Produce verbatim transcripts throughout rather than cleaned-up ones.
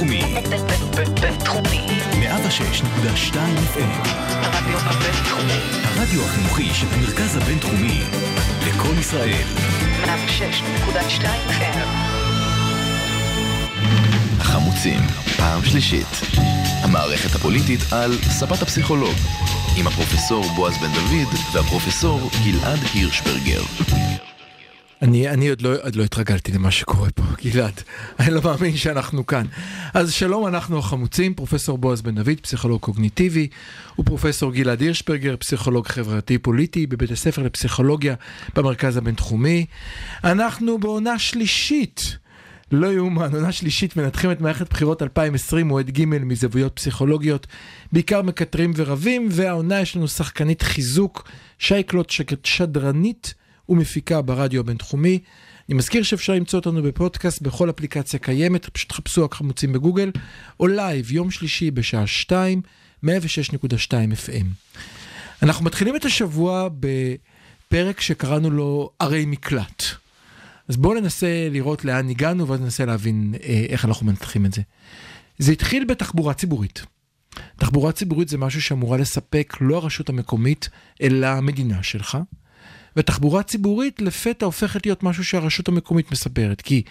בינתחומי. בינתחומי. מאה ושש נקודה שתיים אף אם. הרדיו הבינתחומי. הרדיו החינוכי של המרכז הבינתחומי. לכל ישראל. מאה ושש נקודה שתיים אף אם. החמוצים. פעם שלישית. המערכת הפוליטית על ספת הפסיכולוג. עם הפרופסור בועז בן-דוד והפרופסור גלעד הירשברגר. אני, אני עוד לא, עוד לא התרגלתי למה שקורה פה, גלעד. אני לא מאמין שאנחנו כאן. אז שלום, אנחנו החמוצים, פרופסור בועז בן-דוד, פסיכולוג קוגניטיבי, ופרופסור גלעד הירשברגר, פסיכולוג חברתי-פוליטי, בבית הספר לפסיכולוגיה במרכז הבינתחומי. אנחנו בעונה שלישית, לא יאומן, עונה שלישית, מנתחים את מערכת בחירות אלפיים ועשרים, מועד ג' מזוויות פסיכולוגיות, בעיקר מקטרים ורבים, והעונה יש לנו שחקנית חיזוק, שייקלוט שדרנית, ומפיקה ברדיו הבינתחומי. אני מזכיר שאפשר למצוא אותנו בפודקאסט בכל אפליקציה קיימת, פשוט חפשו החמוצים בגוגל, או לייב יום שלישי בשעה שתיים, מאה ושש נקודה שתיים אף אם. אנחנו מתחילים את השבוע בפרק שקראנו לו ערי מקלט. אז בואו ננסה לראות לאן הגענו, ואז ננסה להבין איך אנחנו מנתחים את זה. זה התחיל בתחבורה ציבורית. תחבורה ציבורית זה משהו שאמורה לספק לא הרשות המקומית, אלא המדינה שלך. ותחבורה ציבורית לפתע הופכת להיות משהו שהרשות המקומית מספרת, כי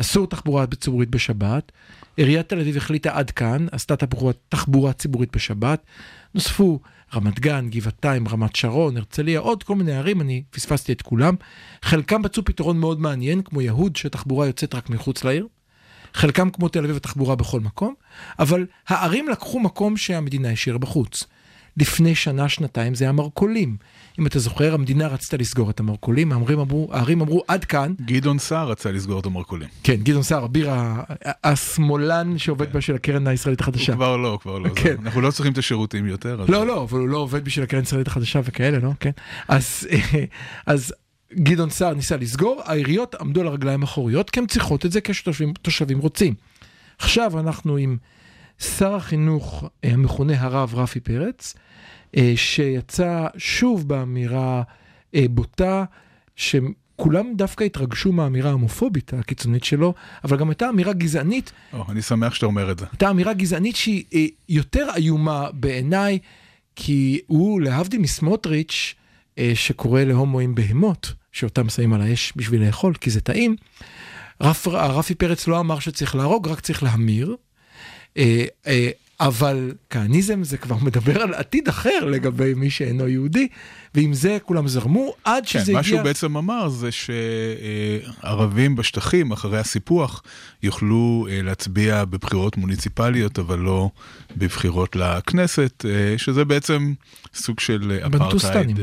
אסור תחבורה ציבורית בשבת, עיריית תל אביב החליטה עד כאן, עשתה תחבורה, תחבורה ציבורית בשבת, נוספו רמת גן, גבעתיים, רמת שרון, הרצליה, עוד כל מיני ערים, אני פספסתי את כולם, חלקם מצאו פתרון מאוד מעניין, כמו יהוד, שתחבורה יוצאת רק מחוץ לעיר, חלקם כמו תל אביב התחבורה בכל מקום, אבל הערים לקחו מקום שהמדינה השאירה בחוץ. לפני שנה, שנתיים, זה המרכולים. אם אתה זוכר, המדינה רצתה לסגור את המרכולים, הערים אמרו, הערים אמרו עד כאן. גדעון שר רצה לסגור את המרכולים. כן, גדעון שר, אביר השמאלן שעובד בשביל הקרן הישראלית החדשה. הוא כבר לא, הוא כבר לא. אנחנו לא צריכים את השירותים יותר. לא, לא, אבל הוא לא עובד בשביל הקרן הישראלית החדשה וכאלה, לא? כן. אז גדעון שר ניסה לסגור, העיריות עמדו על הרגליים האחוריות, כי הן צריכות את זה כשתושבים רוצים. עכשיו אנחנו עם שר החינוך המכונה הרב רפי פרץ, שיצא שוב באמירה בוטה, שכולם דווקא התרגשו מהאמירה המופובית הקיצונית שלו, אבל גם הייתה אמירה גזענית. או, אני שמח שאתה אומר את זה. הייתה אמירה גזענית שהיא יותר איומה בעיניי, כי הוא להבדיל מסמוטריץ' שקורא להומואים בהמות, שאותם שמים על האש בשביל לאכול, כי זה טעים. רפי פרץ לא אמר שצריך להרוג, רק צריך להמיר. אבל כהניזם זה כבר מדבר על עתיד אחר לגבי מי שאינו יהודי, ועם זה כולם זרמו עד שזה הגיע. כן, מה שהוא בעצם אמר זה שערבים בשטחים אחרי הסיפוח יוכלו להצביע בבחירות מוניציפליות, אבל לא בבחירות לכנסת, שזה בעצם סוג של אפרטהייד.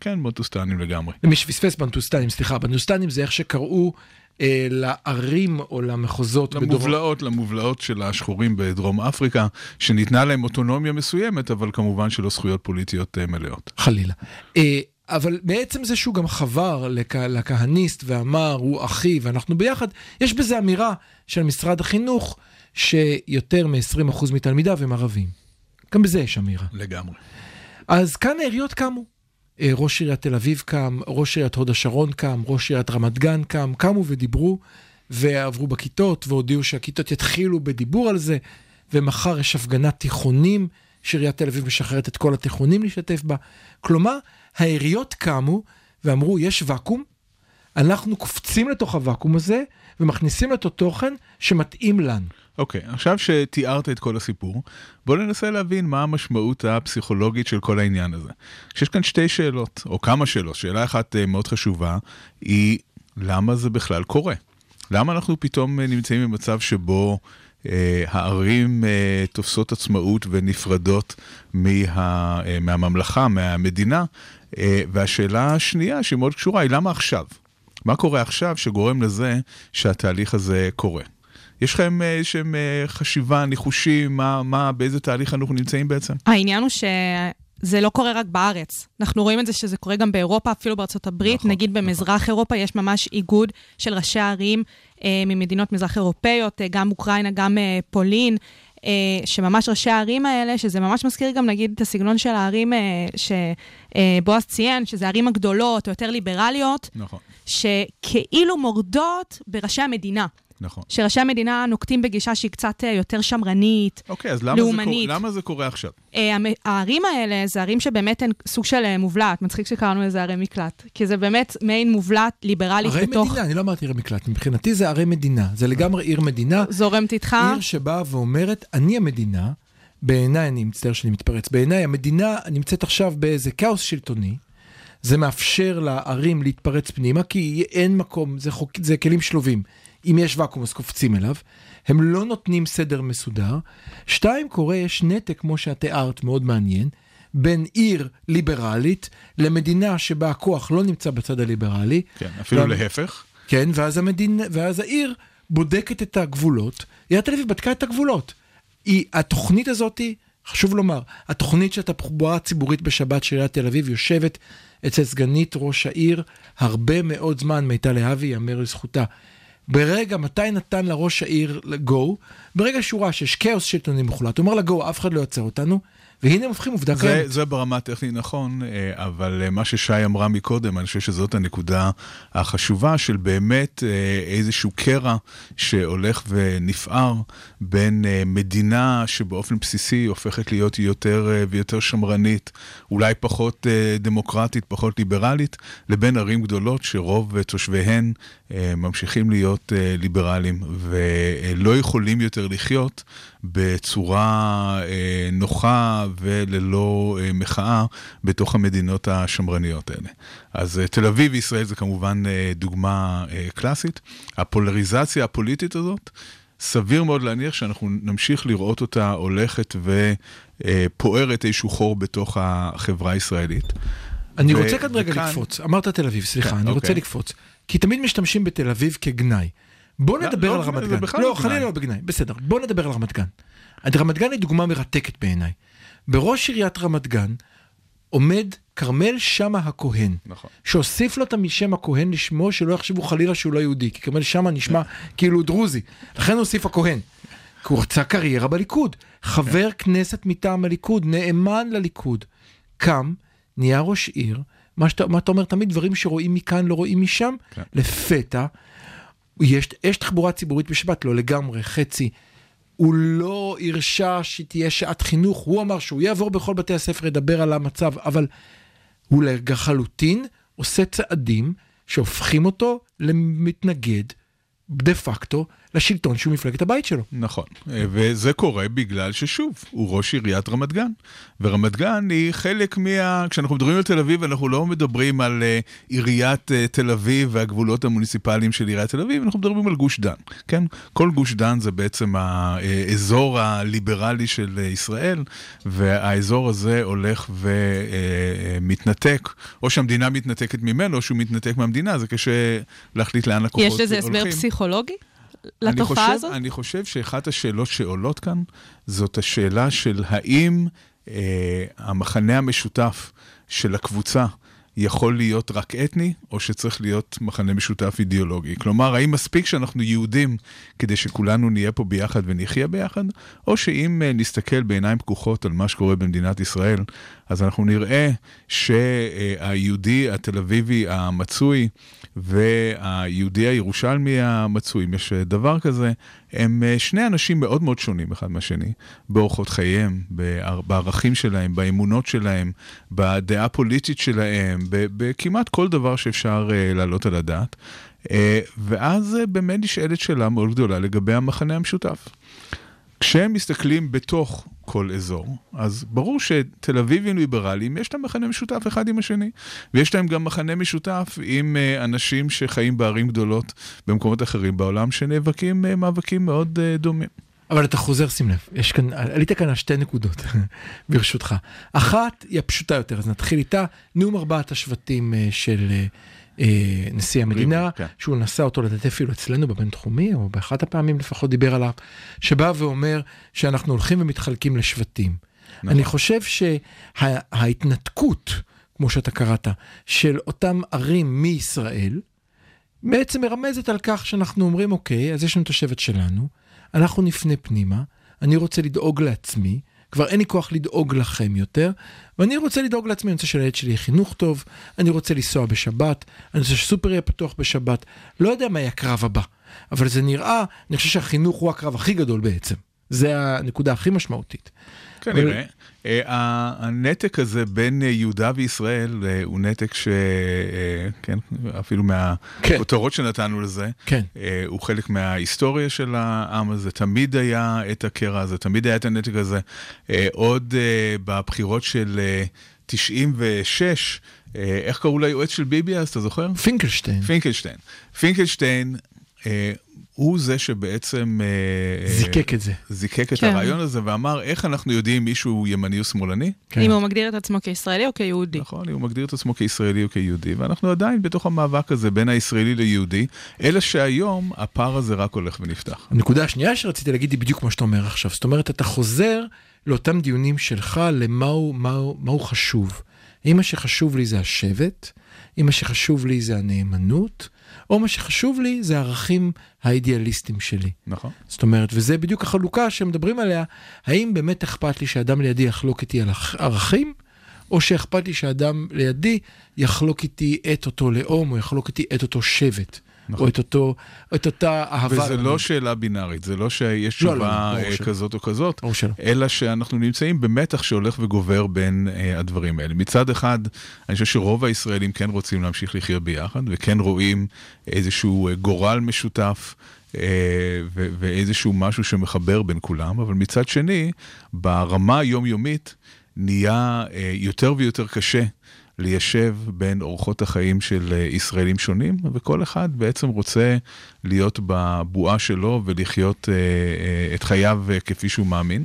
כן, בנטוסטנים לגמרי. למי שפספס בנטוסטנים, סליחה, בנטוסטנים זה איך שקראו לערים או למחוזות למובלעות, בדור... למובלעות של השחורים בדרום אפריקה, שניתנה להם אוטונומיה מסוימת, אבל כמובן שלא זכויות פוליטיות מלאות. חלילה. אבל בעצם זה שהוא גם חבר לכ... לכהניסט ואמר, הוא אחי ואנחנו ביחד, יש בזה אמירה של משרד החינוך, שיותר מ-עשרים אחוז מתלמידיו הם ערבים. גם בזה יש אמירה. לגמרי. אז כאן העיריות קמו. ראש עיריית תל אביב קם, ראש עיריית הוד השרון קם, ראש עיריית רמת גן קם, קמו ודיברו, ועברו בכיתות, והודיעו שהכיתות יתחילו בדיבור על זה, ומחר יש הפגנת תיכונים, שעיריית תל אביב משחררת את כל התיכונים להשתתף בה. כלומר, העיריות קמו, ואמרו, יש וקום, אנחנו קופצים לתוך הוואקום הזה, ומכניסים לתו תוכן שמתאים לנו. אוקיי, okay, עכשיו שתיארת את כל הסיפור, בואו ננסה להבין מה המשמעות הפסיכולוגית של כל העניין הזה. שיש כאן שתי שאלות, או כמה שאלות. שאלה אחת מאוד חשובה היא, למה זה בכלל קורה? למה אנחנו פתאום נמצאים במצב שבו אה, הערים אה, תופסות עצמאות ונפרדות מה, אה, מהממלכה, מהמדינה? אה, והשאלה השנייה, שהיא מאוד קשורה, היא למה עכשיו? מה קורה עכשיו שגורם לזה שהתהליך הזה קורה? יש לכם איזשהם חשיבה, ניחושים, מה, מה, באיזה תהליך אנחנו נמצאים בעצם? העניין הוא שזה לא קורה רק בארץ. אנחנו רואים את זה שזה קורה גם באירופה, אפילו בארצות הברית. נכון, נגיד במזרח נכון. אירופה יש ממש איגוד של ראשי הערים אה, ממדינות מזרח אירופאיות, אה, גם אוקראינה, גם אה, פולין, אה, שממש ראשי הערים האלה, שזה ממש מזכיר גם נגיד את הסגנון של הערים אה, שבועז ציין, שזה הערים הגדולות או יותר ליברליות, נכון. שכאילו מורדות בראשי המדינה. נכון. שראשי המדינה נוקטים בגישה שהיא קצת יותר שמרנית, אוקיי, אז למה לאומנית. זה קורה, למה זה קורה עכשיו? הערים האלה זה ערים שבאמת הן סוג של מובלעת, מצחיק שקראנו לזה ערי מקלט, כי זה באמת מעין מובלעת ליברלית ערי בתוך... ערי מדינה, אני לא אמרתי ערי מקלט, מבחינתי זה ערי מדינה, זה לגמרי עיר מדינה. זורמת איתך. עיר שבאה ואומרת, אני המדינה, בעיניי, אני מצטער שאני מתפרץ, בעיניי המדינה נמצאת עכשיו באיזה כאוס שלטוני, זה מאפשר לערים להתפרץ פנימה, כי אין מקום, זה, חוק, זה כלים שלובים. אם יש וקום, אז קופצים אליו. הם לא נותנים סדר מסודר. שתיים, קורה, יש נתק, כמו שהתיארת, מאוד מעניין, בין עיר ליברלית למדינה שבה הכוח לא נמצא בצד הליברלי. כן, אפילו ו... להפך. כן, ואז, המדינה, ואז העיר בודקת את הגבולות. עיריית תל אביב בדקה את הגבולות. היא, התוכנית הזאת היא, חשוב לומר, התוכנית של התחבורה הציבורית בשבת של עיריית תל אביב יושבת אצל סגנית ראש העיר הרבה מאוד זמן, מיטל להבי, יאמר לזכותה. ברגע, מתי נתן לראש העיר לגו? ברגע שהוא ראה שיש כאוס שלטוני מוחלט, הוא אמר לגו, אף אחד לא יוצר אותנו, והנה הם הופכים עובדה קיימת. זה, זה ברמה טכנית נכון, אבל מה ששי אמרה מקודם, אני חושב שזאת הנקודה החשובה של באמת איזשהו קרע שהולך ונפער בין מדינה שבאופן בסיסי הופכת להיות יותר ויותר שמרנית, אולי פחות דמוקרטית, פחות ליברלית, לבין ערים גדולות שרוב תושביהן ממשיכים להיות ליברליים ולא יכולים יותר לחיות בצורה נוחה וללא מחאה בתוך המדינות השמרניות האלה. אז תל אביב וישראל זה כמובן דוגמה קלאסית. הפולריזציה הפוליטית הזאת, סביר מאוד להניח שאנחנו נמשיך לראות אותה הולכת ופוערת איזשהו חור בתוך החברה הישראלית. אני רוצה כאן רגע לקפוץ. אמרת תל אביב, סליחה, אני רוצה לקפוץ. כי תמיד משתמשים בתל אביב כגנאי. בוא נדבר על רמת גן. לא, חלילה לא בגנאי, בסדר. בוא נדבר על רמת גן. רמת גן היא דוגמה מרתקת בעיניי. בראש עיריית רמת גן עומד קרמל שמה הכהן, נכון. שהוסיף לו את משם הכהן לשמו, שלא יחשבו חלילה שהוא לא יהודי, כי קרמל שמה נשמע כאילו דרוזי. לכן הוסיף הכהן. כי הוא רצה קריירה בליכוד. חבר כנסת מטעם הליכוד, נאמן לליכוד. קם, נהיה ראש עיר, מה שאתה, מה אתה אומר תמיד, דברים שרואים מכאן לא רואים משם, לפתע, יש, יש תחבורה ציבורית בשבת, לא לגמרי, חצי, הוא לא הרשה שתהיה שעת חינוך, הוא אמר שהוא יעבור בכל בתי הספר, ידבר על המצב, אבל הוא לחלוטין עושה צעדים שהופכים אותו למתנגד, דה פקטו, לשלטון שהוא מפלגת הבית שלו. נכון, וזה קורה בגלל ששוב, הוא ראש עיריית רמת גן, ורמת גן היא חלק מה... כשאנחנו מדברים על תל אביב, אנחנו לא מדברים על עיריית תל אביב והגבולות המוניציפליים של עיריית תל אביב, אנחנו מדברים על גוש דן, כן? כל גוש דן זה בעצם האזור הליברלי של ישראל, והאזור הזה הולך ומתנתק, או שהמדינה מתנתקת ממנו, או שהוא מתנתק מהמדינה, זה קשה להחליט לאן לקוחות הולכים. יש איזה הסבר פסיכולוגי? אני חושב, אני חושב שאחת השאלות שעולות כאן, זאת השאלה של האם אה, המחנה המשותף של הקבוצה יכול להיות רק אתני, או שצריך להיות מחנה משותף אידיאולוגי. כלומר, האם מספיק שאנחנו יהודים כדי שכולנו נהיה פה ביחד ונחיה ביחד, או שאם נסתכל בעיניים פקוחות על מה שקורה במדינת ישראל, אז אנחנו נראה שהיהודי התל אביבי המצוי והיהודי הירושלמי המצוי, אם יש דבר כזה, הם שני אנשים מאוד מאוד שונים אחד מהשני, באורחות חייהם, בערכים שלהם, באמונות שלהם, בדעה הפוליטית שלהם, בכמעט כל דבר שאפשר להעלות על הדעת. ואז באמת נשאלת שאלה מאוד גדולה לגבי המחנה המשותף. כשהם מסתכלים בתוך כל אזור, אז ברור שתל אביבים ליברליים, יש להם מחנה משותף אחד עם השני, ויש להם גם מחנה משותף עם אנשים שחיים בערים גדולות במקומות אחרים בעולם, שנאבקים מאבקים מאוד דומים. אבל אתה חוזר, שים לב, יש כאן, עלית כאן שתי נקודות, ברשותך. אחת היא הפשוטה יותר, אז נתחיל איתה, נאום ארבעת השבטים של נשיא המדינה, שהוא נסע אותו לדעת אפילו אצלנו בבינתחומי, או באחת הפעמים לפחות דיבר עליו, שבא ואומר שאנחנו הולכים ומתחלקים לשבטים. אני חושב שההתנתקות, כמו שאתה קראת, של אותם ערים מישראל, בעצם מרמזת על כך שאנחנו אומרים, אוקיי, אז יש לנו את השבט שלנו, אנחנו נפנה פנימה, אני רוצה לדאוג לעצמי, כבר אין לי כוח לדאוג לכם יותר, ואני רוצה לדאוג לעצמי, אני רוצה שלילד שלי חינוך טוב, אני רוצה לנסוע בשבת, אני רוצה שסופר יהיה פתוח בשבת, לא יודע מה היה הקרב הבא, אבל זה נראה, אני חושב שהחינוך הוא הקרב הכי גדול בעצם. זה הנקודה הכי משמעותית. כנראה. הנתק הזה בין יהודה וישראל הוא נתק ש... כן, אפילו מהכותרות שנתנו לזה, הוא חלק מההיסטוריה של העם הזה. תמיד היה את הקרע הזה, תמיד היה את הנתק הזה. עוד בבחירות של תשעים ושש, איך קראו ליועץ של ביבי אז, אתה זוכר? פינקלשטיין. פינקלשטיין. פינקלשטיין... הוא זה שבעצם זיקק את זה. זיקק את הרעיון הזה ואמר, איך אנחנו יודעים מישהו ימני או שמאלני? אם הוא מגדיר את עצמו כישראלי או כיהודי. נכון, אם הוא מגדיר את עצמו כישראלי או כיהודי, ואנחנו עדיין בתוך המאבק הזה בין הישראלי ליהודי, אלא שהיום הפער הזה רק הולך ונפתח. הנקודה השנייה שרציתי להגיד היא בדיוק מה שאתה אומר עכשיו. זאת אומרת, אתה חוזר לאותם דיונים שלך למה הוא חשוב. אם מה שחשוב לי זה השבט, אם מה שחשוב לי זה הנאמנות, או מה שחשוב לי זה הערכים האידיאליסטיים שלי. נכון. זאת אומרת, וזה בדיוק החלוקה שמדברים עליה, האם באמת אכפת לי שאדם לידי יחלוק איתי על ערכים, או שאכפת לי שאדם לידי יחלוק איתי את אותו לאום, או יחלוק איתי את אותו שבט. או את אותו, את אותה אהבה. וזה לא שאלה בינארית, זה לא שיש תשובה כזאת או כזאת, אלא שאנחנו נמצאים במתח שהולך וגובר בין הדברים האלה. מצד אחד, אני חושב שרוב הישראלים כן רוצים להמשיך לחיות ביחד, וכן רואים איזשהו גורל משותף, ואיזשהו משהו שמחבר בין כולם, אבל מצד שני, ברמה היומיומית, נהיה יותר ויותר קשה, ליישב בין אורחות החיים של ישראלים שונים, וכל אחד בעצם רוצה להיות בבועה שלו ולחיות את חייו כפי שהוא מאמין,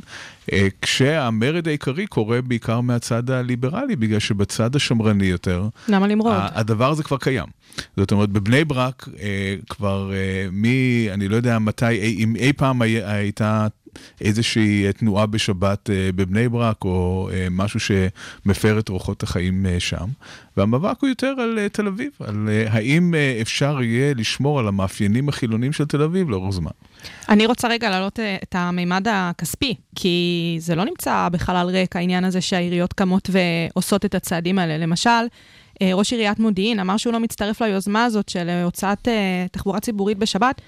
כשהמרד העיקרי קורה בעיקר מהצד הליברלי, בגלל שבצד השמרני יותר, למה למרוד? הדבר הזה כבר קיים. זאת אומרת, בבני ברק כבר מי, אני לא יודע מתי, אם אי פעם הייתה איזושהי תנועה בשבת בבני ברק, או משהו שמפר את רוחות החיים שם. והמבק הוא יותר על תל אביב, על האם אפשר יהיה לשמור על המאפיינים החילונים של תל אביב לאורך זמן. אני רוצה רגע להעלות את המימד הכספי, כי זה לא נמצא בחלל ריק, העניין הזה שהעיריות קמות ועושות את הצעדים האלה. למשל, ראש עיריית מודיעין אמר שהוא לא מצטרף ליוזמה הזאת של הוצאת תחבורה ציבורית בשבת,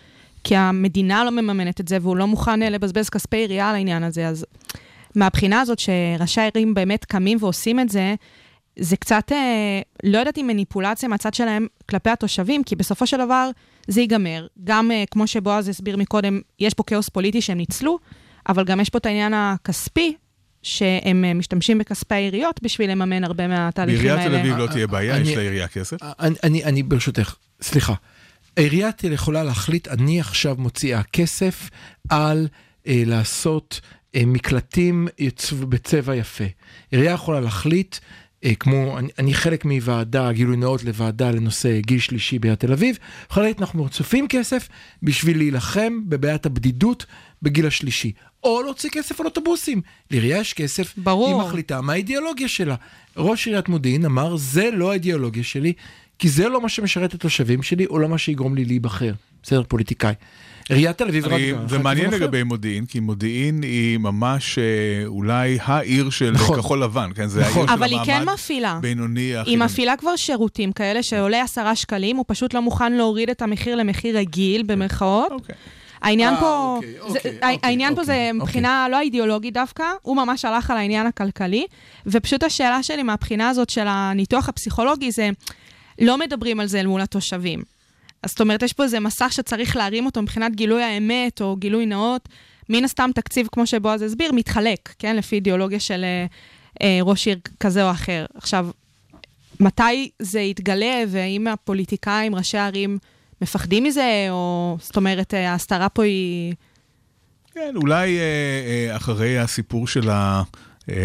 כי המדינה לא מממנת את זה, והוא לא מוכן לבזבז כספי עירייה על העניין הזה. אז מהבחינה הזאת שראשי העירים באמת קמים ועושים את זה, זה קצת, לא יודעת אם מניפולציה מהצד שלהם כלפי התושבים, כי בסופו של דבר זה ייגמר. גם כמו שבועז הסביר מקודם, יש פה כאוס פוליטי שהם ניצלו, אבל גם יש פה את העניין הכספי, שהם משתמשים בכספי העיריות בשביל לממן הרבה מהתהליכים האלה. בעיריית תל אביב לא תהיה בעיה, יש לעירייה כסף. אני ברשותך, סליחה. העירייה יכולה להחליט, אני עכשיו מוציאה כסף על אה, לעשות אה, מקלטים בצבע יפה. העירייה יכולה להחליט, אה, כמו אני, אני חלק מוועדה, גילוי נאות לוועדה לנושא גיל שלישי בעיריית תל אביב, יכולה להחליט, אנחנו מוצפים כסף בשביל להילחם בבעיית הבדידות בגיל השלישי. או להוציא כסף על אוטובוסים. לעירייה יש כסף, ברור. היא מחליטה מה האידיאולוגיה שלה. ראש עיריית מודיעין אמר, זה לא האידיאולוגיה שלי, כי זה לא מה שמשרת את התושבים שלי, או לא מה שיגרום לי להיבחר. בסדר, פוליטיקאי. עיריית תל אביב רק... זה מעניין לגבי מודיעין, כי מודיעין היא ממש אולי העיר של כחול לבן, כן? זה העיר של המעמד. אבל היא כן מפעילה. היא מפעילה כבר שירותים כאלה, שעולה עשרה שקלים, הוא פשוט לא מוכן להוריד את המחיר למחיר רגיל, במרכאות. העניין פה... העניין פה זה מבחינה לא האידיאולוגית דווקא, הוא ממש הלך על העניין הכלכלי, ופשוט השאלה שלי מהבחינה הזאת של הניתוח הפסיכולוגי זה לא מדברים על זה אל מול התושבים. אז זאת אומרת, יש פה איזה מסך שצריך להרים אותו מבחינת גילוי האמת או גילוי נאות. מן הסתם תקציב, כמו שבועז הסביר, מתחלק, כן? לפי אידיאולוגיה של אה, ראש עיר כזה או אחר. עכשיו, מתי זה יתגלה, ואם הפוליטיקאים, ראשי הערים, מפחדים מזה, או זאת אומרת, ההסתרה פה היא... כן, אולי אה, אה, אחרי הסיפור של ה...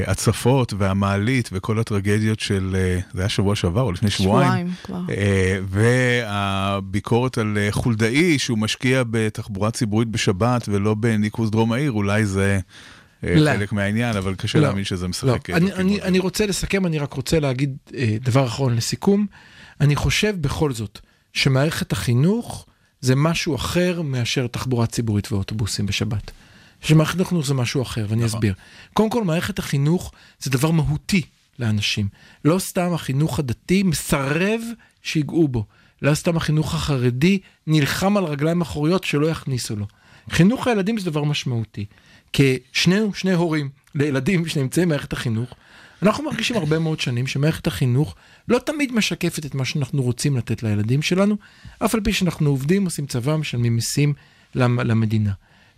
הצפות והמעלית וכל הטרגדיות של, זה היה שבוע שעבר או לפני שבועיים, והביקורת על חולדאי שהוא משקיע בתחבורה ציבורית בשבת ולא בניקוז דרום העיר, אולי זה חלק מהעניין, אבל קשה להאמין שזה משחק. אני רוצה לסכם, אני רק רוצה להגיד דבר אחרון לסיכום. אני חושב בכל זאת שמערכת החינוך זה משהו אחר מאשר תחבורה ציבורית ואוטובוסים בשבת. שמערכת החינוך זה משהו אחר, ואני אסביר. קודם כל, מערכת החינוך זה דבר מהותי לאנשים. לא סתם החינוך הדתי מסרב שיגעו בו. לא סתם החינוך החרדי נלחם על רגליים אחוריות שלא יכניסו לו. חינוך הילדים זה דבר משמעותי. כשנינו, שני הורים לילדים שנמצאים במערכת החינוך, אנחנו מרגישים הרבה מאוד שנים שמערכת החינוך לא תמיד משקפת את מה שאנחנו רוצים לתת לילדים שלנו, אף על פי שאנחנו עובדים, עושים צבא, משלמים מיסים למדינה.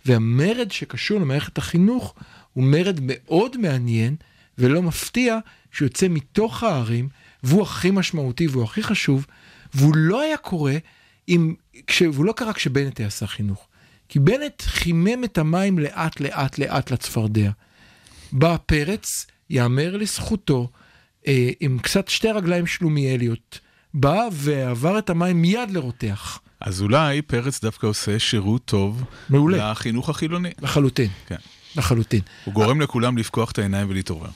והמרד שקשור למערכת החינוך הוא מרד מאוד מעניין ולא מפתיע, שיוצא מתוך הערים, והוא הכי משמעותי והוא הכי חשוב, והוא לא היה קורה, והוא לא קרה כשבנט היה שר חינוך. כי בנט חימם את המים לאט לאט לאט לצפרדיה. בא פרץ, יאמר לזכותו, אה, עם קצת שתי רגליים שלומיאליות, בא ועבר את המים מיד לרותח. אז אולי פרץ דווקא עושה שירות טוב מעולה. לחינוך החילוני. לחלוטין. כן. לחלוטין. הוא גורם לכולם לפקוח את העיניים ולהתעורר.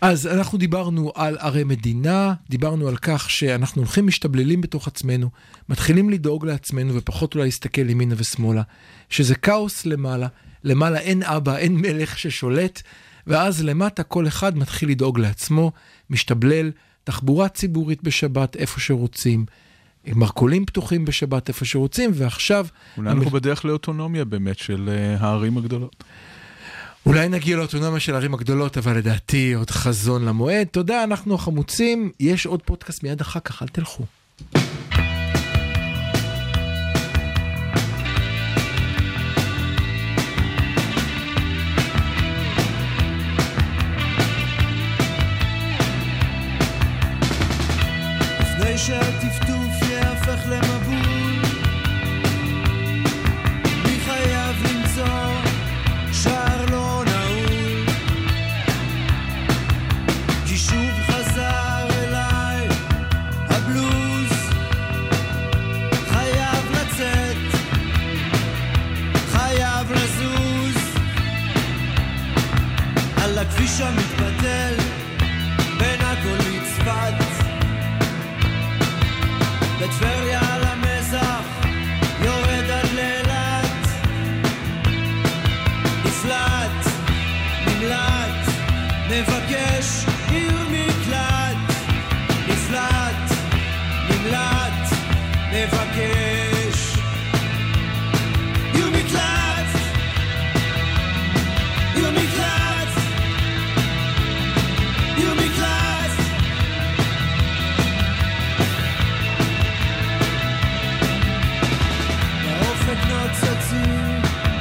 אז אנחנו דיברנו על ערי מדינה, דיברנו על כך שאנחנו הולכים משתבללים בתוך עצמנו, מתחילים לדאוג לעצמנו ופחות אולי להסתכל ימינה ושמאלה, שזה כאוס למעלה, למעלה אין אבא, אין מלך ששולט, ואז למטה כל אחד מתחיל לדאוג לעצמו, משתבלל, תחבורה ציבורית בשבת איפה שרוצים, מרקולים פתוחים בשבת איפה שרוצים, ועכשיו... אולי אנחנו המ... בדרך לאוטונומיה באמת של uh, הערים הגדולות. אולי נגיע לאוטונומיה של הערים הגדולות, אבל לדעתי עוד חזון למועד. תודה, אנחנו החמוצים, יש עוד פודקאסט מיד אחר כך, אל תלכו. לפני שהטפטוף יהפך למבול, מי חייב למצוא שער לא הכביש המתבדל בין הכל מצפת בטבריה על המזח יורד עד לילת נפלט, נמלט מבקש עיר מקלט נפלט, נמלט מבקש עיר מקלט עיר מקלט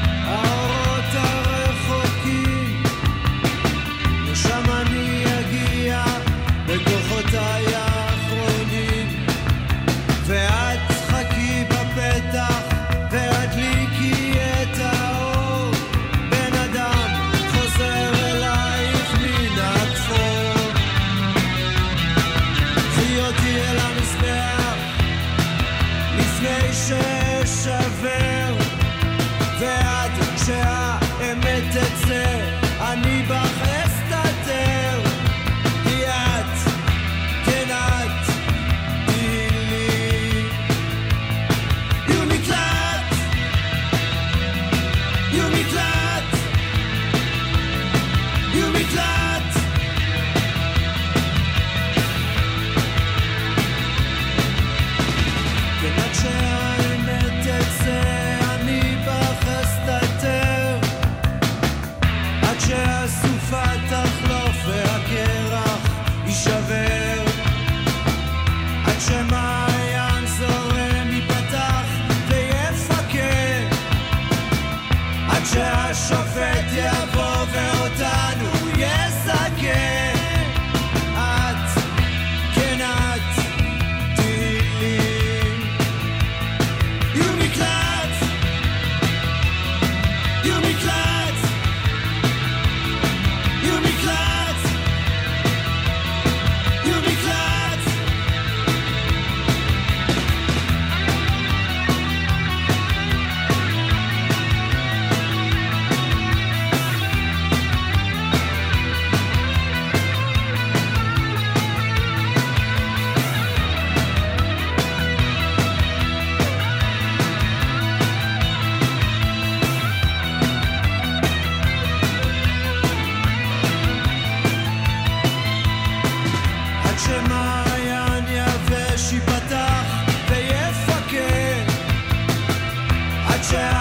האורות הרחוקים לשם אני אגיע בכוחותיי האחרונים ואת חכי בפתח והדליקי את האור בן אדם חוזר אלייך מן הכפור קחי אותי אל המזבח לפני ששבר ועד כשהאמת תצא אני בך אסתתר כי את, כן את, תהי לי עיר מקלט עיר מקלט עיר מקלט כן עד שהאמת תצא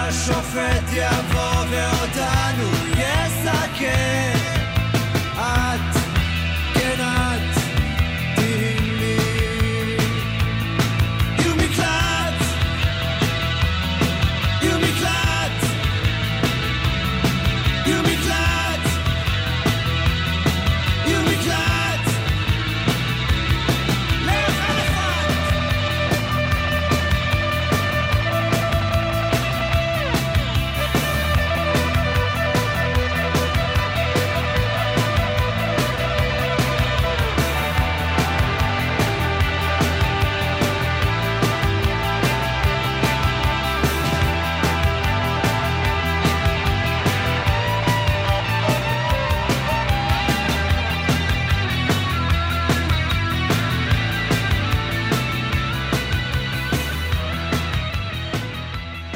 השופט יבוא